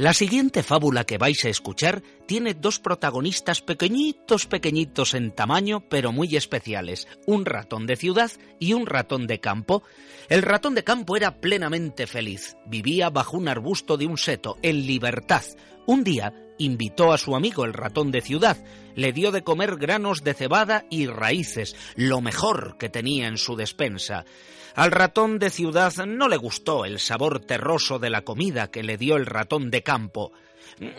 La siguiente fábula que vais a escuchar tiene dos protagonistas pequeñitos en tamaño, pero muy especiales, un ratón de ciudad y un ratón de campo. El ratón de campo era plenamente feliz, vivía bajo un arbusto de un seto, en libertad. Un día invitó a su amigo el ratón de ciudad, le dio de comer granos de cebada y raíces, lo mejor que tenía en su despensa. Al ratón de ciudad no le gustó el sabor terroso de la comida que le dio el ratón de campo. «Mi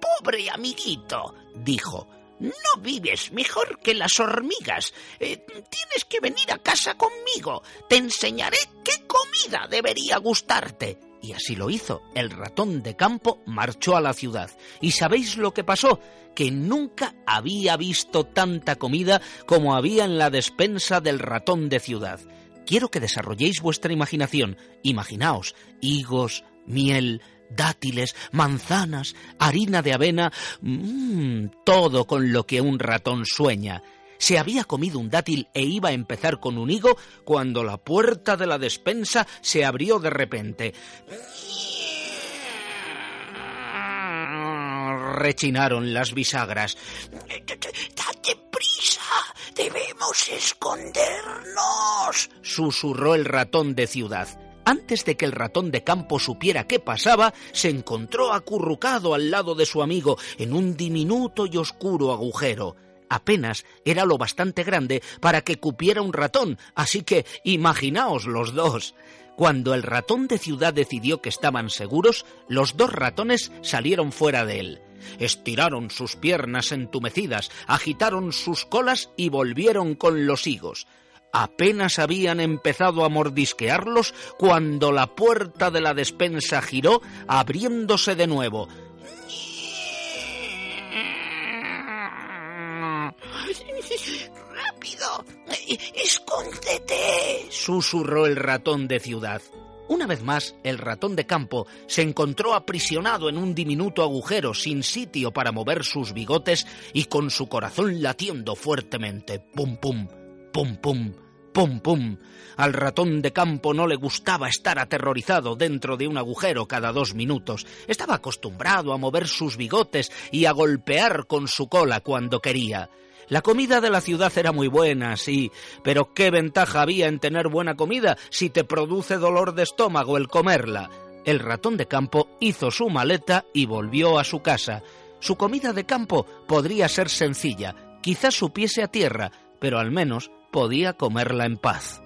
pobre amiguito», dijo, «no vives mejor que las hormigas. Tienes que venir a casa conmigo, te enseñaré qué comida debería gustarte». Y así lo hizo. El ratón de campo marchó a la ciudad. ¿Y sabéis lo que pasó? Que nunca había visto tanta comida como había en la despensa del ratón de ciudad. Quiero que desarrolléis vuestra imaginación. Imaginaos higos, miel, dátiles, manzanas, harina de avena... todo con lo que un ratón sueña. Se había comido un dátil e iba a empezar con un higo cuando la puerta de la despensa se abrió de repente. Rechinaron las bisagras. ¡Date prisa! ¡Debemos escondernos!, susurró el ratón de ciudad. Antes de que el ratón de campo supiera qué pasaba, se encontró acurrucado al lado de su amigo en un diminuto y oscuro agujero. Apenas era lo bastante grande para que cupiera un ratón, así que imaginaos los dos. Cuando el ratón de ciudad decidió que estaban seguros, los dos ratones salieron fuera de él. Estiraron sus piernas entumecidas, agitaron sus colas y volvieron con los higos. Apenas habían empezado a mordisquearlos cuando la puerta de la despensa giró, abriéndose de nuevo. «¡Rápido! ¡Escóndete!», susurró el ratón de ciudad. Una vez más, el ratón de campo se encontró aprisionado en un diminuto agujero, sin sitio para mover sus bigotes y con su corazón latiendo fuertemente. «Pum, pum, pum, pum, pum, pum». Al ratón de campo no le gustaba estar aterrorizado dentro de un agujero cada 2 minutos. Estaba acostumbrado a mover sus bigotes y a golpear con su cola cuando quería. La comida de la ciudad era muy buena, sí, pero ¿qué ventaja había en tener buena comida si te produce dolor de estómago el comerla? El ratón de campo hizo su maleta y volvió a su casa. Su comida de campo podría ser sencilla, quizás supiese a tierra, pero al menos podía comerla en paz.